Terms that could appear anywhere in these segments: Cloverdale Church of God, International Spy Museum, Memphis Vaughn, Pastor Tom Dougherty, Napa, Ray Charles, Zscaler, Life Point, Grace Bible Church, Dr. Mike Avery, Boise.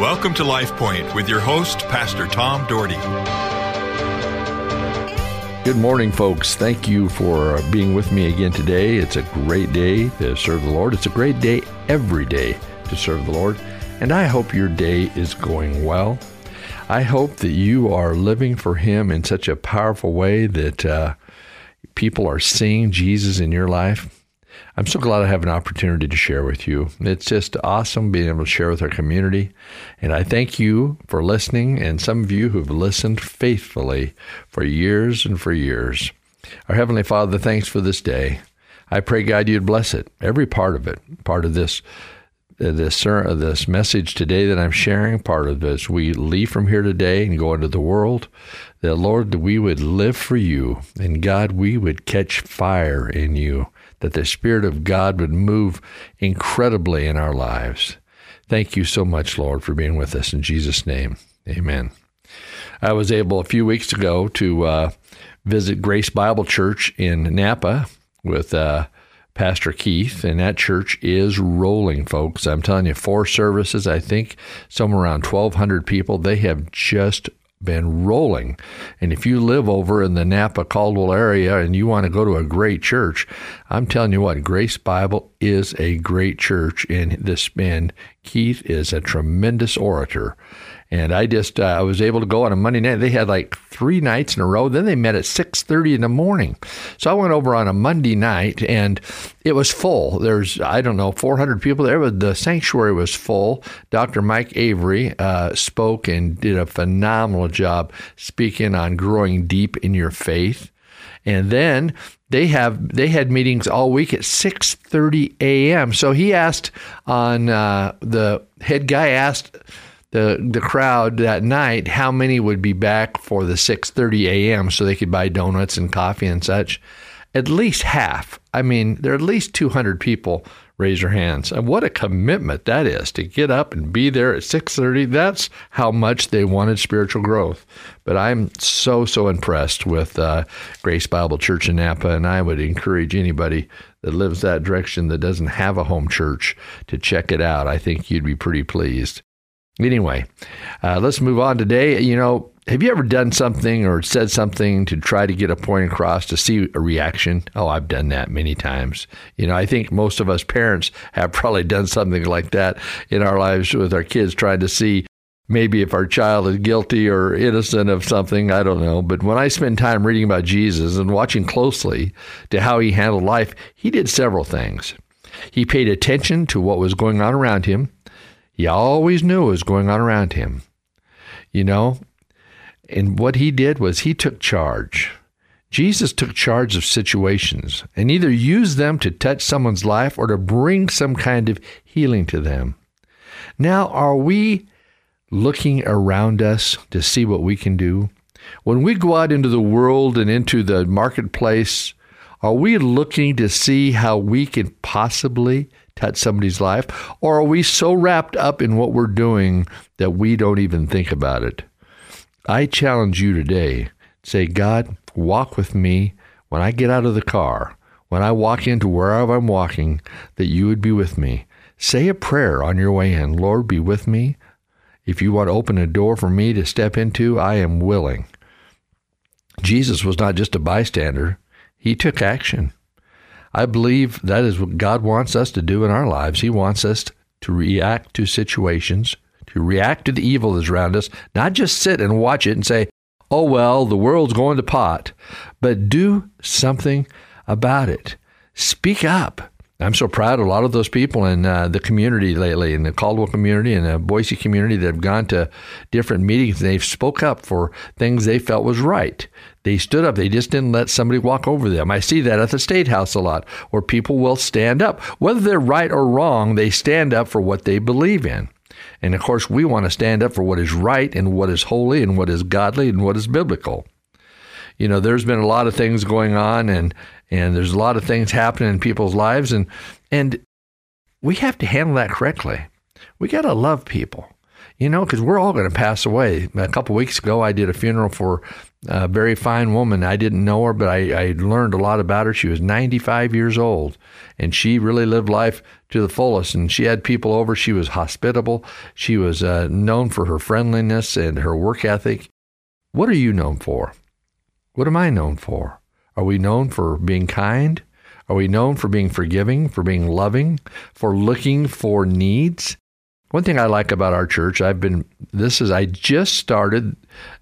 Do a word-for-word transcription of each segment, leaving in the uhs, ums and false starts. Welcome to Life Point with your host, Pastor Tom Dougherty. Good morning, folks. Thank you for being with me again today. It's a great day to serve the Lord. It's a great day every day to serve the Lord. And I hope your day is going well. I hope that you are living for Him in such a powerful way that uh, people are seeing Jesus in your life. I'm so glad I have an opportunity to share with you. It's just awesome being able to share with our community. And I thank you for listening, and some of you who've listened faithfully for years and for years. Our Heavenly Father, thanks for this day. I pray, God, you'd bless it, every part of it, part of this This, uh, this message today that I'm sharing, part of this, we leave from here today and go into the world, that, Lord, we would live for you, and, God, we would catch fire in you, that the Spirit of God would move incredibly in our lives. Thank you so much, Lord, for being with us. In Jesus' name, amen. I was able a few weeks ago to uh, visit Grace Bible Church in Napa with uh Pastor Keith, and that church is rolling, folks. I'm telling you, four services, I think, somewhere around twelve hundred people. They have just been rolling. And if you live over in the Napa Caldwell area and you want to go to a great church, I'm telling you what, Grace Bible is a great church, and this man, Keith, is a tremendous orator. And I just, uh, I was able to go on a Monday night. They had like three nights in a row. Then they met at six thirty in the morning. So I went over on a Monday night, and it was full. There's, I don't know, four hundred people there. The sanctuary was full. Doctor Mike Avery uh, spoke and did a phenomenal job speaking on growing deep in your faith. And then they have they had meetings all week at six thirty a.m. So he asked on, uh, the head guy asked, The, the crowd that night, how many would be back for the six thirty a.m. so they could buy donuts and coffee and such? At least half. I mean, there are at least two hundred people raise their hands. And what a commitment that is to get up and be there at six thirty. That's how much they wanted spiritual growth. But I'm so, so impressed with uh, Grace Bible Church in Napa, and I would encourage anybody that lives that direction that doesn't have a home church to check it out. I think you'd be pretty pleased. Anyway, uh, let's move on today. You know, have you ever done something or said something to try to get a point across to see a reaction? Oh, I've done that many times. You know, I think most of us parents have probably done something like that in our lives with our kids, trying to see maybe if our child is guilty or innocent of something. I don't know. But when I spend time reading about Jesus and watching closely to how he handled life, he did several things. He paid attention to what was going on around him. He always knew what was going on around him, you know, and what he did was he took charge. Jesus took charge of situations and either used them to touch someone's life or to bring some kind of healing to them. Now, are we looking around us to see what we can do? When we go out into the world and into the marketplace, are we looking to see how we can possibly touch somebody's life, or are we so wrapped up in what we're doing that we don't even think about it? I challenge you today. Say, God, walk with me when I get out of the car, when I walk into wherever I'm walking, that you would be with me. Say a prayer on your way in. Lord, be with me. If you want to open a door for me to step into, I am willing. Jesus was not just a bystander. He took action. I believe that is what God wants us to do in our lives. He wants us to react to situations, to react to the evil that's around us, not just sit and watch it and say, oh, well, the world's going to pot, but do something about it. Speak up. I'm so proud of a lot of those people in uh, the community lately, in the Caldwell community and the Boise community that have gone to different meetings. They've spoke up for things they felt was right. They stood up. They just didn't let somebody walk over them. I see that at the State House a lot, where people will stand up. Whether they're right or wrong, they stand up for what they believe in. And, of course, we want to stand up for what is right and what is holy and what is godly and what is biblical. You know, there's been a lot of things going on, and And there's a lot of things happening in people's lives, and and we have to handle that correctly. We got to love people, you know, because we're all going to pass away. A couple of weeks ago, I did a funeral for a very fine woman. I didn't know her, but I, I learned a lot about her. She was ninety-five years old, and she really lived life to the fullest. And she had people over. She was hospitable. She was uh, known for her friendliness and her work ethic. What are you known for? What am I known for? Are we known for being kind? Are we known for being forgiving, for being loving, for looking for needs? One thing I like about our church, I've been, this is, I just started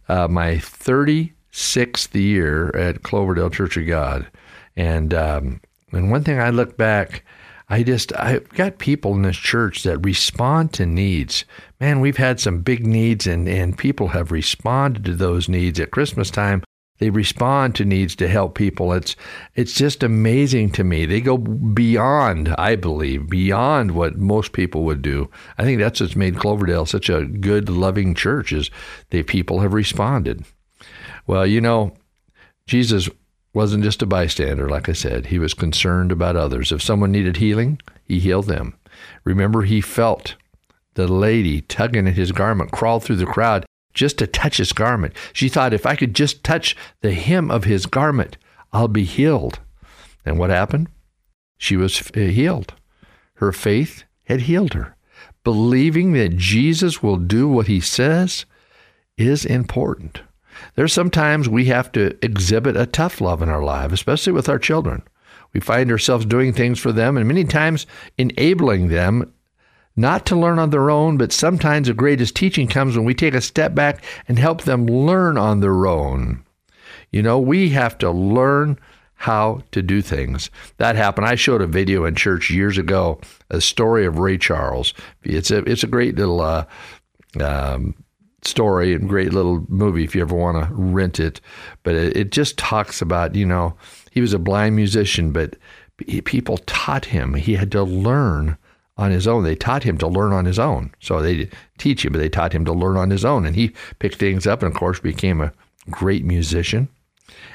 uh, my thirty-sixth year at Cloverdale Church of God. And um, and one thing I look back, I just, I've got people in this church that respond to needs. Man, we've had some big needs, and, and people have responded to those needs at Christmas time. They respond to needs to help people. It's it's just amazing to me. They go beyond, I believe, beyond what most people would do. I think that's what's made Cloverdale such a good, loving church, is the people have responded. Well, you know, Jesus wasn't just a bystander, like I said. He was concerned about others. If someone needed healing, he healed them. Remember, he felt the lady tugging at his garment, crawled through the crowd just to touch his garment. She thought, if I could just touch the hem of his garment, I'll be healed. And what happened? She was healed. Her faith had healed her. Believing that Jesus will do what he says is important. There's sometimes we have to exhibit a tough love in our life, especially with our children. We find ourselves doing things for them and many times enabling them not to learn on their own, but sometimes the greatest teaching comes when we take a step back and help them learn on their own. You know, we have to learn how to do things. That happened. I showed a video in church years ago, a story of Ray Charles. It's a, it's a great little uh, um, story and great little movie if you ever want to rent it. But it, it just talks about, you know, he was a blind musician, but he, people taught him. He had to learn on his own. They taught him to learn on his own. So they didn't teach him, but they taught him to learn on his own. And he picked things up and, of course, became a great musician.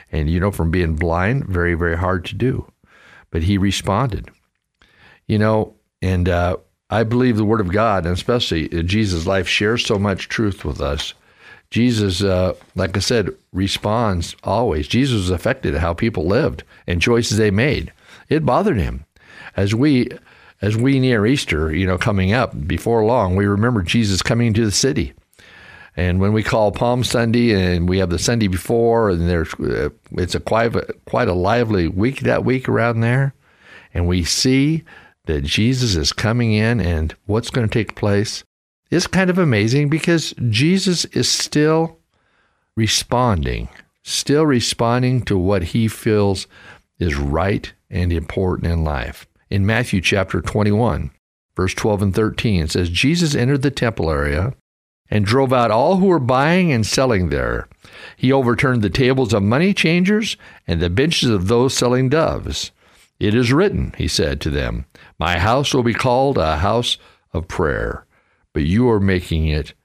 And, you know, from being blind, very, very hard to do. But he responded. You know, and uh, I believe the Word of God, and especially Jesus' life, shares so much truth with us. Jesus, uh, like I said, responds always. Jesus was affected at how people lived and choices they made. It bothered him. As we... As we near Easter, you know, coming up before long, we remember Jesus coming to the city. And when we call Palm Sunday and we have the Sunday before, and there's uh, it's a quite, quite a lively week that week around there. And we see that Jesus is coming in, and what's going to take place is kind of amazing because Jesus is still responding, still responding to what he feels is right and important in life. In Matthew chapter twenty-one, verse twelve and thirteen, it says, Jesus entered the temple area and drove out all who were buying and selling there. He overturned the tables of money changers and the benches of those selling doves. It is written, he said to them, my house will be called a house of prayer, but you are making it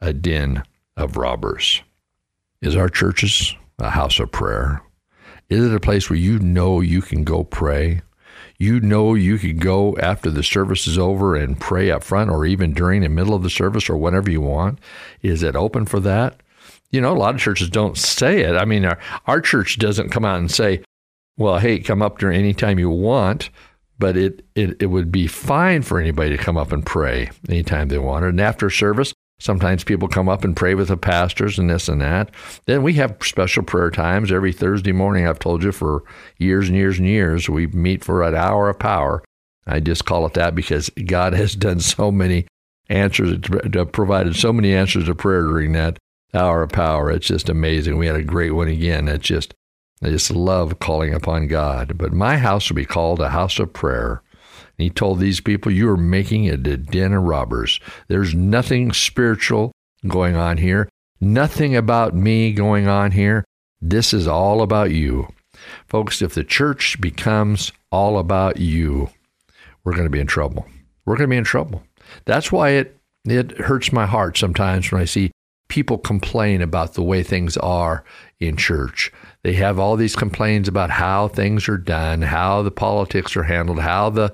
a den of robbers. Is our churches a house of prayer? Is it a place where you know you can go pray? You know you could go after the service is over and pray up front, or even during the middle of the service, or whenever you want. Is it open for that? You know, a lot of churches don't say it. I mean, our, our church doesn't come out and say, well, hey, come up during any time you want, but it, it, it would be fine for anybody to come up and pray anytime they wanted. And after service, sometimes people come up and pray with the pastors and this and that. Then we have special prayer times every Thursday morning. I've told you for years and years and years, we meet for an hour of power. I just call it that because God has done so many answers, provided so many answers to prayer during that hour of power. It's just amazing. We had a great one again. It's just, I just love calling upon God. But my house will be called a house of prayer. He told these people, you are making it a den of robbers. There's nothing spiritual going on here. Nothing about me going on here. This is all about you. Folks, if the church becomes all about you, we're going to be in trouble. We're going to be in trouble. That's why it, it hurts my heart sometimes when I see people complain about the way things are in church. They have all these complaints about how things are done, how the politics are handled, how the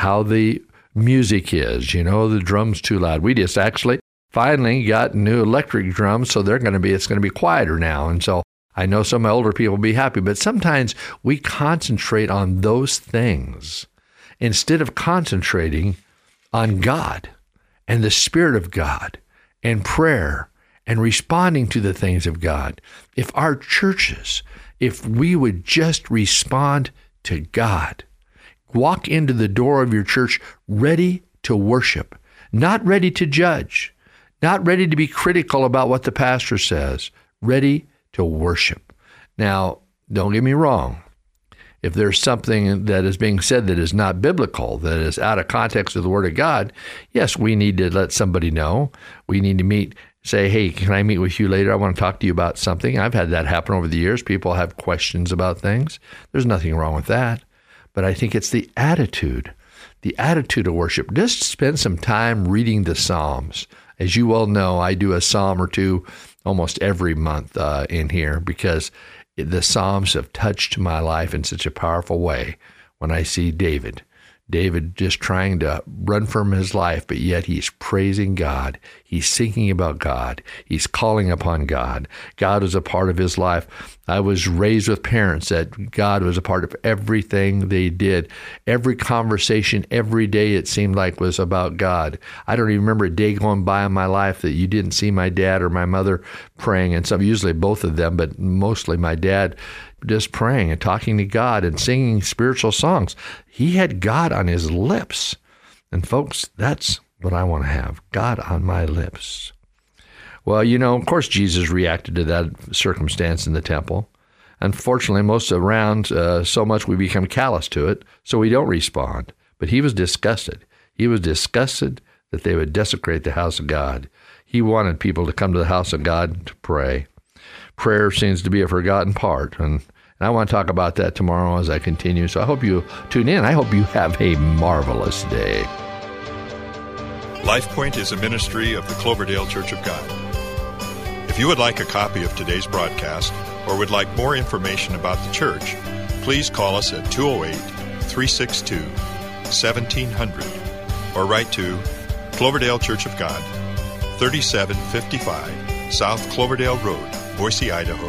how the music is, you know, the drums too loud. We just actually finally got new electric drums, so they're going to be, it's going to be quieter now. And so I know some older people will be happy, but sometimes we concentrate on those things instead of concentrating on God and the Spirit of God and prayer and responding to the things of God. If our churches, if we would just respond to God, walk into the door of your church ready to worship, not ready to judge, not ready to be critical about what the pastor says, ready to worship. Now, don't get me wrong. If there's something that is being said that is not biblical, that is out of context of the Word of God, yes, we need to let somebody know. We need to meet, say, hey, can I meet with you later? I want to talk to you about something. I've had that happen over the years. People have questions about things. There's nothing wrong with that. But I think it's the attitude, the attitude of worship. Just spend some time reading the Psalms. As you well know, I do a psalm or two almost every month uh, in here because the Psalms have touched my life in such a powerful way. When I see David, David just trying to run from his life, but yet he's praising God. He's thinking about God. He's calling upon God. God is a part of his life. I was raised with parents that God was a part of everything they did. Every conversation, every day, it seemed like was about God. I don't even remember a day going by in my life that you didn't see my dad or my mother praying, and some, usually both of them, but mostly my dad just praying and talking to God and singing spiritual songs. He had God on his lips. And folks, that's what I want to have, God on my lips. Well, you know, of course, Jesus reacted to that circumstance in the temple. Unfortunately, most around, uh, so much we become callous to it, so we don't respond. But he was disgusted. He was disgusted that they would desecrate the house of God. He wanted people to come to the house of God to pray. Prayer seems to be a forgotten part, and, and I want to talk about that tomorrow as I continue. So I hope you tune in. I hope you have a marvelous day. Life Point is a ministry of the Cloverdale Church of God. If you would like a copy of today's broadcast or would like more information about the church, please call us at two oh eight, three six two, one seven zero zero or write to Cloverdale Church of God, thirty-seven fifty-five South Cloverdale Road, Boise, Idaho,